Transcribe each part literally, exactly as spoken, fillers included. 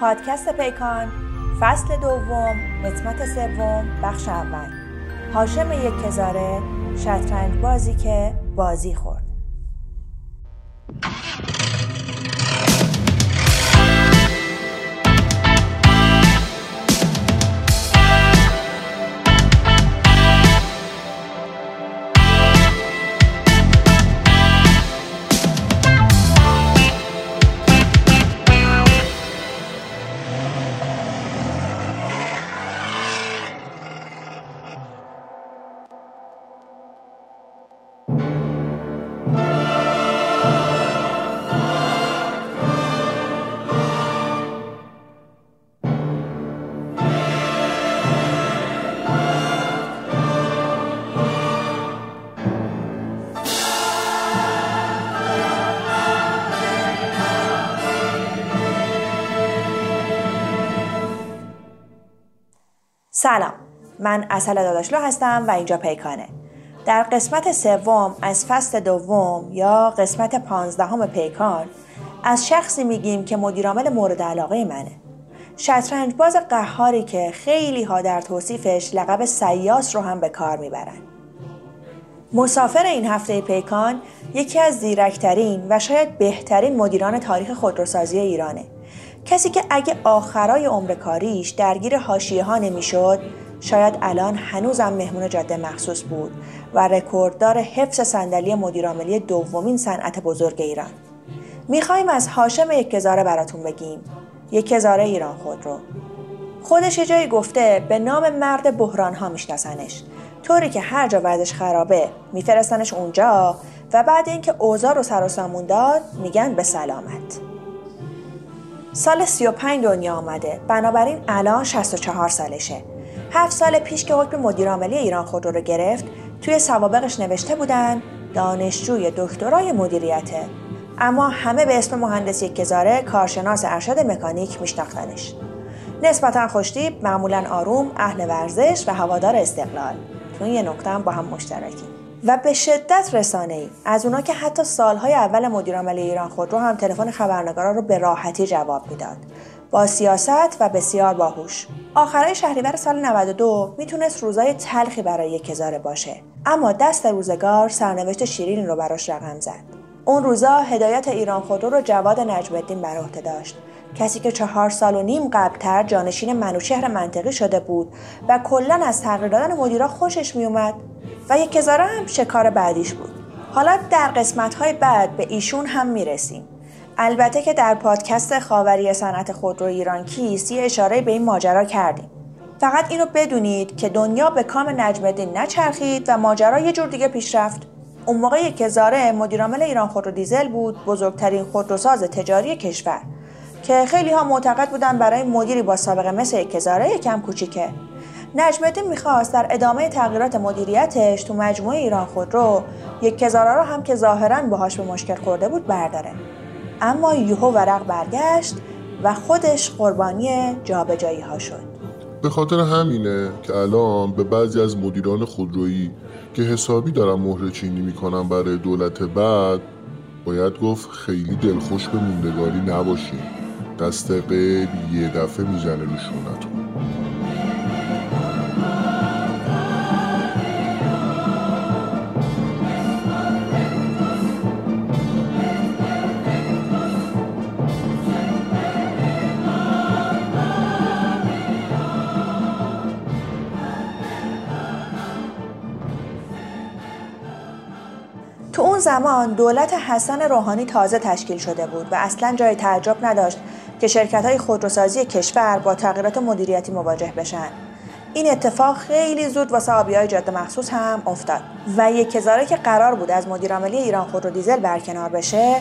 پادکست پیکان فصل دوم قسمت سوم بخش اول. هاشم یکهزارع شطرنج بازی که بازی خورد. سلام، من عسل داداشلو هستم و اینجا پیکانه. در قسمت سوم از فصل دوم یا قسمت پانزدهم پیکان از شخصی میگیم که مدیرعامل مورد علاقه منه. شطرنج باز قهاری که خیلی ها در توصیفش لقب سیاس رو هم به کار میبرن. مسافر این هفته پیکان یکی از زیرکترین و شاید بهترین مدیران تاریخ خودروسازی ایرانه. کسی که اگه آخرای عمر کاریش درگیر حاشیه ها نمیشد، شاید الان هنوزم مهمون جاده مخصوص بود و رکورددار حفظ صندلی مدیرعاملی دومین صنعت بزرگ ایران. میخوایم از هاشم یکهزارع براتون بگیم. یکهزارع ایران خودرو. خودش یه جایی گفته به نام مرد بحران ها میشناسنش، طوری که هر جا وضعش خرابه میفرستنش اونجا و بعد اینکه اوضاع رو سر و سامون داد میگن به سلامت. سال سی و پنج دنیا آمده، بنابراین الان شصت و چهار سالشه. هفت سال پیش که حکم مدیرعاملی ایران خودرو رو گرفت، توی سوابقش نوشته بودن دانشجوی دکترای مدیریته، اما همه به اسم مهندس یکهزارع کارشناس ارشد مکانیک میشناختنش. نسبتا خوشتیپ، معمولا آروم، اهل ورزش و هوادار استقلال. تو یه نکته هم با هم مشترکیم و به شدت رسانه‌ای. از اونا که حتی سالهای اول مدیرعامل ایران خودرو هم تلفن خبرنگارا رو به راحتی جواب میداد، با سیاست و بسیار باهوش. آخرای شهریور سال نود و دو میتونست روزای تلخی برای یکهزارع باشه، اما دست روزگار سرنوشت شیرین رو براش رقم زد. اون روزا هدایت ایران خودرو رو جواد نجمالدین بر عهده داشت، کسی که چهار سال و نیم قبلتر جانشین منوچهر منطقی شده بود و کلاً از تغییر دادن مدیرا خوشش میومد و یکهزارع هم شکار بعدیش بود. حالا در قسمت‌های بعد به ایشون هم میرسیم. البته که در پادکست خاوری صنعت خودرو ایران کیست یه اشاره به این ماجرا کردیم. فقط اینو بدونید که دنیا به کام نجمالدین نچرخید و ماجرا یه جور دیگه پیش رفت. اون موقع یکهزارع مدیرعامل ایران خودرو دیزل بود، بزرگترین خودروساز تجاری کشور، که خیلی ها معتقد بودن برای مدیری با سابقه مثل یکهزارع یکم کوچیکه. نجمالدین میخواست در ادامه تغییرات مدیریتش تو مجموعه ایران خودرو یکهزارع رو هم که ظاهراً باهاش به مشکل خورده بود برداره، اما یهو ورق برگشت و خودش قربانی جابجایی ها شد. به خاطر همینه که الان به بعضی از مدیران خودرویی که حسابی دارن مهره چینی میکنن برای دولت بعد باید گفت خیلی دلخوش به موندگاری نباشین. دست غیب یه دفعه میزنه روشونتون. اون زمان دولت حسن روحانی تازه تشکیل شده بود و اصلا جای تعجب نداشت که شرکت‌های خودروسازی کشور با تغییرات مدیریتی مواجه بشن. این اتفاق خیلی زود واسه آبیای جاده مخصوص هم افتاد و یکهزارع که قرار بود از مدیرعاملی ایران خودرو دیزل برکنار بشه،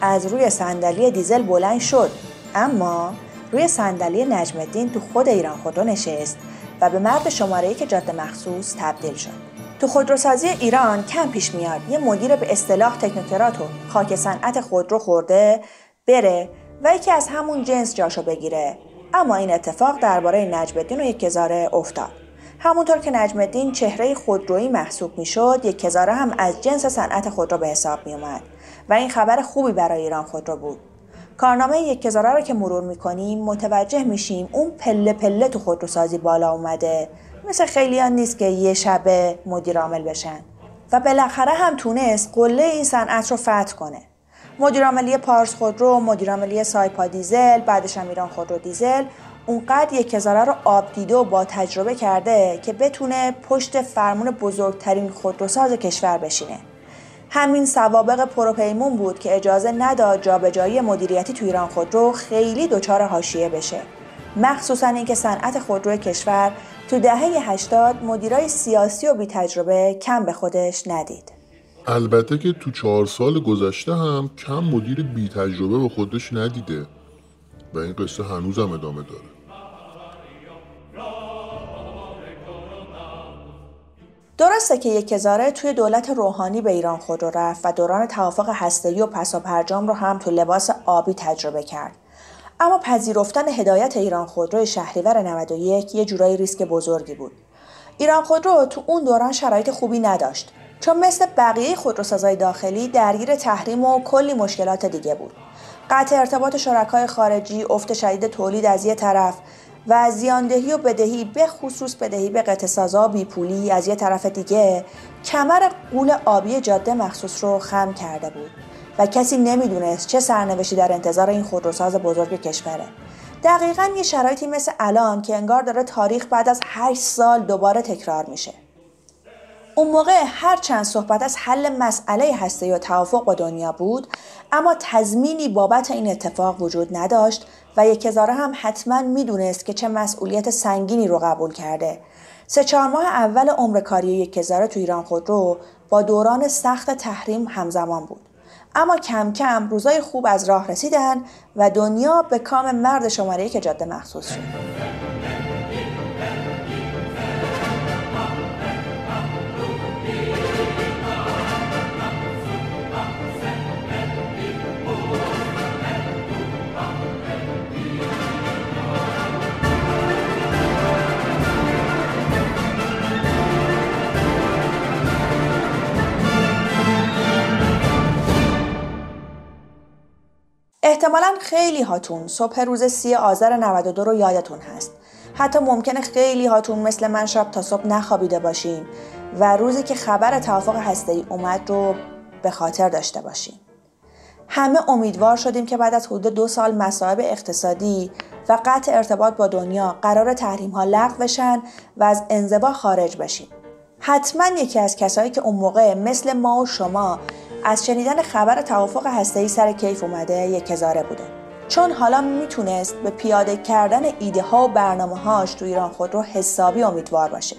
از روی صندلی دیزل بلند شد، اما روی صندلی نجمالدین تو خود ایران خودرو نشست و به مرد شماره یک جاده مخصوص تبدیل شد. تو خودروسازی ایران کم پیش میاد یه مدیر به اصطلاح تکنوکرات و خاک صنعت خودرو خورده بره و یکی از همون جنس جاشو بگیره، اما این اتفاق درباره نجمالدین و یکهزارع افتاد. همونطور که نجمالدین چهره خودرویی محسوب میشد، یکهزارع هم از جنس صنعت خودرو به حساب میومد و این خبر خوبی برای ایران خودرو بود. کارنامه یکهزارع رو که مرور میکنیم متوجه میشیم اون پله پله تو خودروسازی بالا اومده، مثل خیلیان نیست که یه شبه مدیر عامل بشن و بالاخره هم تونست قله این صنعت رو فتح کنه. مدیر عاملی پارس خودرو، مدیر عاملی سایپا دیزل، بعدش هم ایران خودرو دیزل، اونقدر یکهزارع رو آب دیده و با تجربه کرده که بتونه پشت فرمون بزرگترین خودروساز کشور بشینه. همین سوابق پروپیمون بود که اجازه نداد جابجایی مدیریتی تو ایران خودرو خیلی دچار حاشیه بشه، مخصوصا اینکه صنعت خودرو کشور تو دهه هشتاد مدیرای سیاسی و بی تجربه کم به خودش ندید. البته که تو چهار سال گذشته هم کم مدیر بی تجربه به خودش ندیده و این قصه هنوز هم ادامه داره. درسته که یکهزارع توی دولت روحانی به ایران خودرو رفت و دوران توافق هسته‌ای و پساپرجام رو هم تو لباس آبی تجربه کرد، اما پذیرفتن هدایت ایران خودرو شهریور نود و یک یه جورایی ریسک بزرگی بود. ایران خودرو تو اون دوران شرایط خوبی نداشت، چون مثل بقیه خودروسازهای داخلی درگیر تحریم و کلی مشکلات دیگه بود. قطع ارتباط شرکای خارجی، افت شدید تولید از یه طرف و زیاندهی و بدهی، به خصوص بدهی به قطعه‌سازا، بیپولی از یه طرف دیگه، کمر غول آبی جاده مخصوص رو خم کرده بود و کسی نمیدونست چه سرنوشتی در انتظار این خودروساز بزرگ کشوره. دقیقاً یه شرایطی مثل الان که انگار داره تاریخ بعد از هشت سال دوباره تکرار میشه. اون موقع هر چند صحبت از حل مسئله هسته‌ای و توافق با دنیا بود، اما تضمینی بابت این اتفاق وجود نداشت و یکهزارع هم حتما میدونست که چه مسئولیت سنگینی رو قبول کرده. سه چهار ماه اول عمر کاری یکهزارع تو ایران خودرو با دوران سخت تحریم همزمان بود، اما کم کم روزای خوب از راه رسیدن و دنیا به کام مرد شماره یک جاده مخصوص شد. احتمالاً خیلی هاتون صبح روز سی آذر نود و دو رو یادتون هست. حتی ممکنه خیلی هاتون مثل من شب تا صبح نخوابیده باشین و روزی که خبر توافق هسته‌ای اومد رو به خاطر داشته باشین. همه امیدوار شدیم که بعد از حدود دو سال مصائب اقتصادی و قطع ارتباط با دنیا قرار تحریم‌ها لغو بشن و از انزوا خارج بشیم. حتما یکی از کسایی که اون موقع مثل ما و شما از شنیدن خبر توافق هسته‌ای سر کیف اومده یکهزارع بوده، چون حالا میتونست به پیاده کردن ایده ها و برنامه هاش تو ایران خودرو حسابی امیدوار باشه.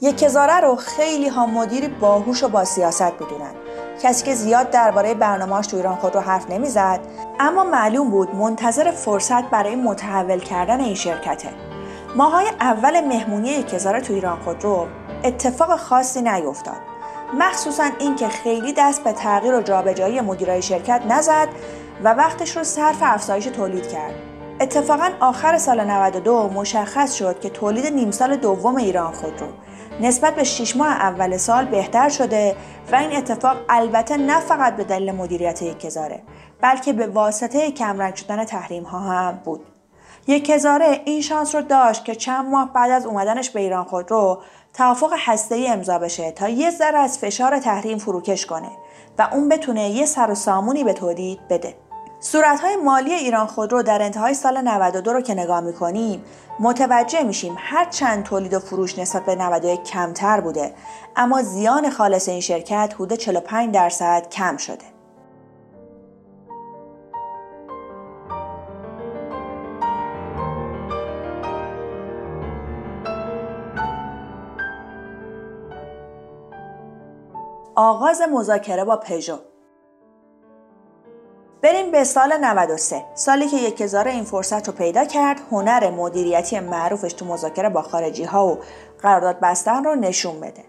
یکهزارع رو خیلی ها مدیری باهوش و با سیاست میدونن، کسی که زیاد درباره برنامه‌اش تو ایران خودرو حرف نمیزد، اما معلوم بود منتظر فرصت برای متحول کردن این شرکته. ماهای اول مهمونی یکهزارع تو ایران خودرو اتفاق خاصی نیفتاد، مخصوصا اینکه خیلی دست به تغییر و جابجایی مدیرای شرکت نزد و وقتش رو صرف افزایش تولید کرد. اتفاقا آخر سال نود و دو مشخص شد که تولید نیم سال دوم ایران خودرو نسبت به شش ماه اول سال بهتر شده و این اتفاق البته نه فقط به دلیل مدیریت یکهزارع، بلکه به واسطه کمرنگ شدن تحریم ها هم بود. یکهزارع این شانس رو داشت که چند ماه بعد از اومدنش به ایران خودرو توافق هسته‌ای امضا بشه تا یه ذره از فشار تحریم فروکش کنه و اون بتونه یه سر و سامونی به تولید بده. صورت‌های مالی ایران خودرو در انتهای سال نود و دو رو که نگاه می‌کنیم متوجه میشیم هر چند تولید و فروش نسبت به نود و یک کمتر بوده، اما زیان خالص این شرکت حدود چهل و پنج درصد کم شده. آغاز مذاکره با پژو. بریم به سال نود و سه، سالی که یکهزارع این فرصت رو پیدا کرد هنر مدیریتی معروفش تو مذاکره با خارجی ها و قرارداد بستن رو نشون بده.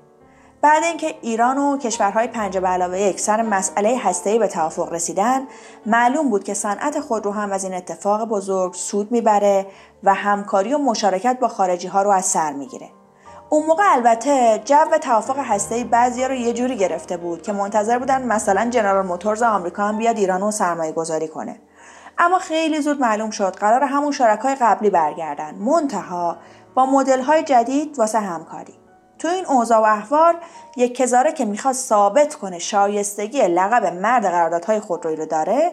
بعد اینکه ایران و کشورهای پنج به علاوه یک سر مسئله هسته‌ای به توافق رسیدن، معلوم بود که صنعت خودرو هم از این اتفاق بزرگ سود میبره و همکاری و مشارکت با خارجی ها رو از سر میگیره. اون موقع البته جو توافق هسته‌ای بعضیا رو یه جوری گرفته بود که منتظر بودن مثلا جنرال موتورز آمریکا هم بیاد ایرانو سرمایه گذاری کنه، اما خیلی زود معلوم شد قرار همون شرکای قبلی برگردن، منتها با مدل‌های جدید واسه همکاری. تو این اوضاع و احوال یکهزارع که میخواد ثابت کنه شایستگی لقب مرد قراردادهای خودرویی رو داره،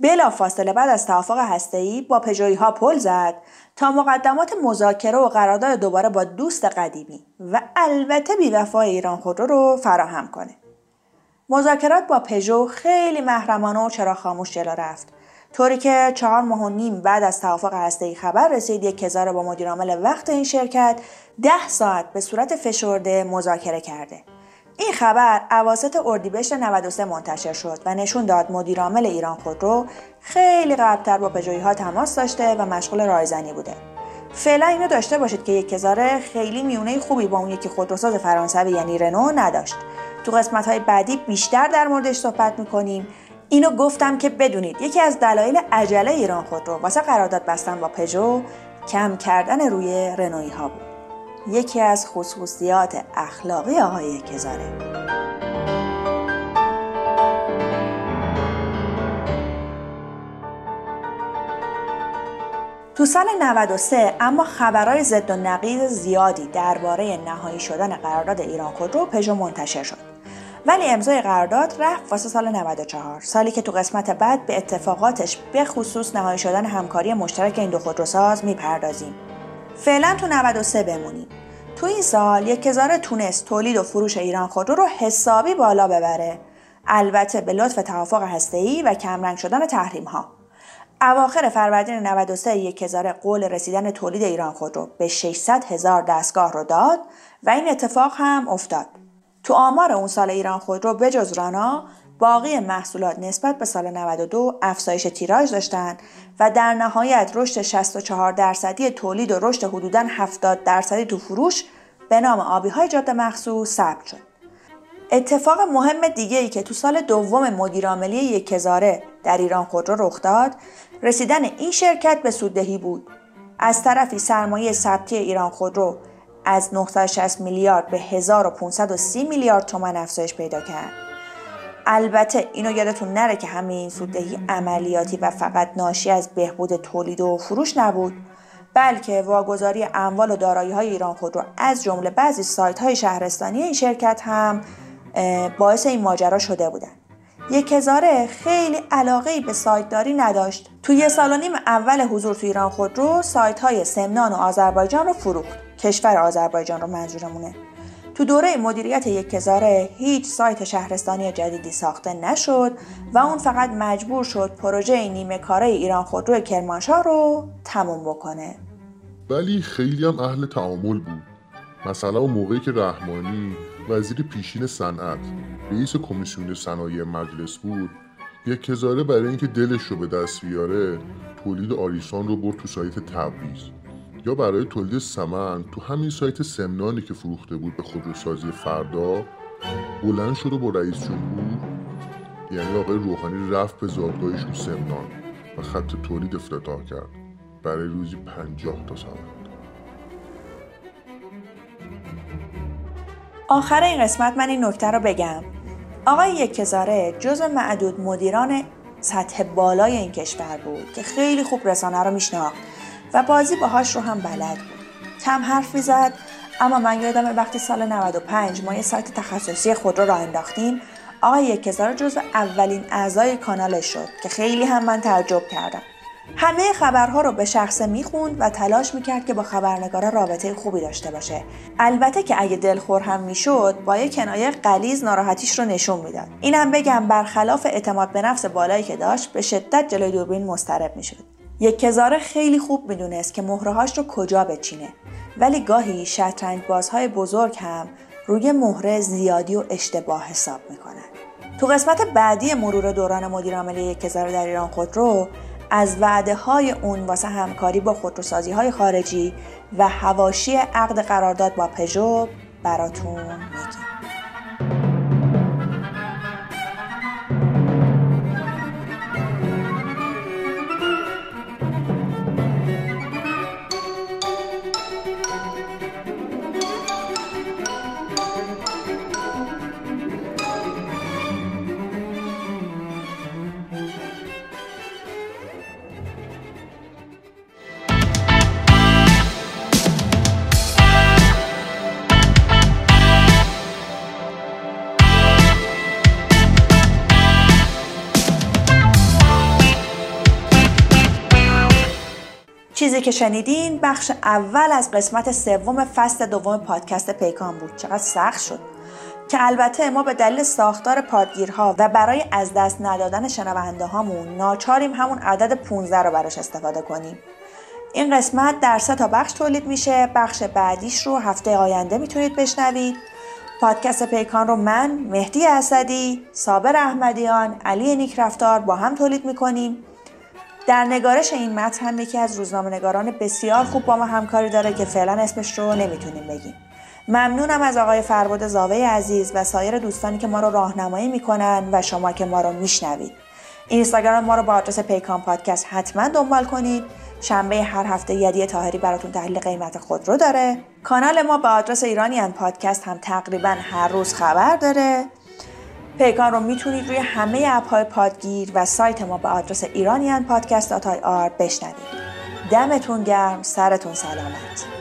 بلا فاصله بعد از توافق هسته‌ای با پژوی‌ها پل زد تا مقدمات مذاکره و قرارداد دوباره با دوست قدیمی و البته بی‌وفای ایران خودرو رو فراهم کنه. مذاکرات با پژو خیلی محرمانه و چراغ خاموش جلو رفت، طوری که چهار ماه و نیم بعد از توافق هسته‌ای خبر رسید یکهزارع با مدیرعامل وقت این شرکت ده ساعت به صورت فشرده مذاکره کرده. این خبر اواسط اردیبهشت نود و سه منتشر شد و نشون داد مدیرعامل ایران خودرو خیلی قبلتر با پژوی‌ها تماس داشته و مشغول رایزنی بوده. فعلا اینو داشته باشید که یکهزارع خیلی میونه خوبی با اون یکی خودروساز فرانسوی یعنی رنو نداشت. تو قسمت‌های بعدی بیشتر در موردش صحبت می‌کنیم. اینو گفتم که بدونید یکی از دلایل عجله ایران خودرو واسه قرارداد بستن با پژو کم کردن روی رنوی‌ها بود. یکی از خصوصیات اخلاقی آقای یکهزارع. تو سال نود و سه اما خبرهای ضد و نقیض زیادی درباره نهایی شدن قرارداد ایران خودرو و پژو منتشر شد، ولی امضای قرارداد رفت واسه سال نود و چهار، سالی که تو قسمت بعد به اتفاقاتش به خصوص نهایی شدن همکاری مشترک این دو خودروساز میپردازیم. فعلا تو نود و سه بمونیم. تو این سال یکهزارع تونست تولید و فروش ایران خودرو رو حسابی بالا ببره، البته به لطف توافق هسته‌ای و کمرنگ شدن تحریم‌ها. اواخر فروردین نود و سه یکهزارع قول رسیدن تولید ایران خودرو به ششصد هزار دستگاه رو داد و این اتفاق هم افتاد. تو آمار اون سال ایران خودرو بجز رانا باقی محصولات نسبت به سال نود و دو افزایش تیراژ داشتن و در نهایت رشد شصت و چهار درصدی تولید و رشد حدوداً هفتاد درصدی تو فروش به نام آبی‌های جاده مخصوص ثبت شد. اتفاق مهم دیگه‌ای که تو سال دوم مدیرعاملی یکهزارع در ایران خودرو رخ داد، رسیدن این شرکت به سوددهی بود. از طرفی سرمایه ثبتی ایران خودرو از نهصد و شصت میلیارد به هزار و پانصد و سی میلیارد تومان افزایش پیدا کرد. البته اینو یادتون نره که همین سوددهی عملیاتی و فقط ناشی از بهبود تولید و فروش نبود، بلکه واگذاری اموال و دارایی‌های ایران خودرو از جمله بعضی سایت‌های شهرستانی این شرکت هم باعث این ماجرا شده بودن. یکهزارع خیلی علاقه‌ای به سایت‌داری نداشت. تو یه سال و نیم اول حضور تو ایران خودرو سایت‌های سمنان و آذربایجان رو فروخت. کشور آذربایجان رو منظورمونه. تو دوره مدیریت یکهزارع هیچ سایت شهرستانی جدیدی ساخته نشد و اون فقط مجبور شد پروژه نیمه کاره ایران خودرو کرمانشاه رو تموم بکنه. ولی خیلی هم اهل تعامل بود. مثلا اون موقعی که رحمانی وزیر پیشین صنعت رئیس کمیسیون صنایع مجلس بود، یکهزارع برای اینکه دلش رو به دست بیاره تولید آریزان رو برد تو سایت تبریز، یا برای تولید سمند تو همین سایت سمنانی که فروخته بود به خودروسازی فردا، بلند شد و با رئیس جمهور یعنی آقای روحانی رفت به زادگاهشون سمنان و خط تولید افتتاح کرد برای روزی پنجاه تا سمند. آخر این قسمت من این نکته رو بگم، آقای یکهزارع جزو معدود مدیران سطح بالای این کشور بود که خیلی خوب رسانه رو میشناخت و بازی باهاش رو هم بلد بود. کم حرفی زد، اما من یادمه وقتی سال نود و پنج ما یه سایت تخصصی خودرو راه انداختیم، آقای یکهزارع جزو اولین اعضای کانالش شد که خیلی هم من تعجب کردم. همه خبرها رو به شخص میخوند و تلاش میکرد که با خبرنگارا رابطه خوبی داشته باشه، البته که اگه دلخور هم میشد با یک کنایه غلیظ ناراحتیش رو نشون میداد. اینم بگم برخلاف اعتماد به نفس بالایی که داشت به شدت جلوی دوربین مضطرب میشد. یکهزارع خیلی خوب میدونست که مهرهاش رو کجا بچینه، ولی گاهی شطرنج بازهای بزرگ هم روی مهره زیادی و اشتباه حساب میکنن. تو قسمت بعدی مرور دوران مدیرعامل یکهزارع در ایران خودرو از وعده‌های اون واسه همکاری با خودروسازی‌های خارجی و حواشی عقد قرارداد با پژو براتون میگم. چیزی که شنیدین بخش اول از قسمت سوم فصل دوم پادکست پیکان بود. چقدر سخت شد که البته ما به دلیل ساختار پادگیرها و برای از دست ندادن شنونده هامون ناچاریم همون عدد پانزده رو براش استفاده کنیم. این قسمت در سه تا بخش تولید میشه. بخش بعدیش رو هفته آینده میتونید بشنوید. پادکست پیکان رو من، مهدی اسدی، صابر احمدیان، علی نیک رفتار با هم تولید میکنیم. در نگارش این متن هم یکی از روزنامه‌نگاران بسیار خوب با ما همکاری داره که فعلا اسمش رو نمیتونیم بگیم. ممنونم از آقای فربد زاوه عزیز و سایر دوستانی که ما رو راهنمایی میکنن و شما که ما رو میشنوید. اینستاگرام ما رو با آدرس پیکان پادکست حتما دنبال کنید. شنبه هر هفته یدی طاهری براتون تحلیل قیمت خودرو داره. کانال ما با آدرس ایرانیان پادکست هم تقریبا هر روز خبر داره. پیکان رو میتونید روی همه اپ‌های پادگیر و سایت ما با آدرس ایرانیان پادکست دات آی آر بشنوید. دمتون گرم، سرتون سلامت.